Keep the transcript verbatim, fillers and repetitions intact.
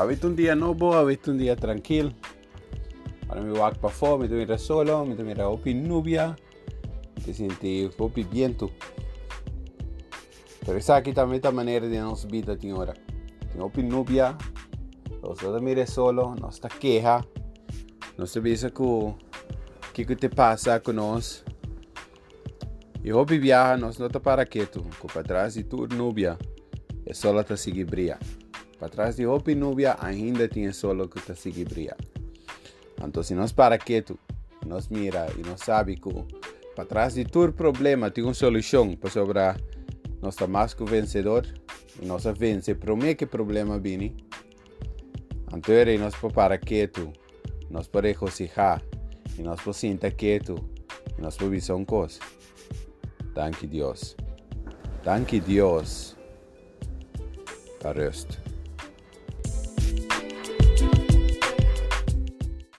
Avete un día nuevo, avete un día tranquilo. Ahora me voy a para afuera, me voy a solo, me voy a opi nubia. Te sientes opi viento. Pero esa aquí también es la manera de nuestra vida, señora. Tengo opi nubia. Nosotros me solo, nos está queja. No sabemos qué te pasa con nosotros. E hobby viaja, nós não tá para quieto, com para trás de tudo nubia, é solo tá seguir brilha. Para trás de hobby nubia, ainda tem solo que tá seguir brilha. Então, se nós para quieto, nós mira e nós sabe que para trás de tudo problema tem uma solução para sobrar, nós tá mais que o vencedor, e nós a vence, promete que problema vini. Então, e nós para quieto, nós para rocijar, e nós para sentar quieto, e nós para visão coisa. Dank je Dios. Dank je Dios. Para rust.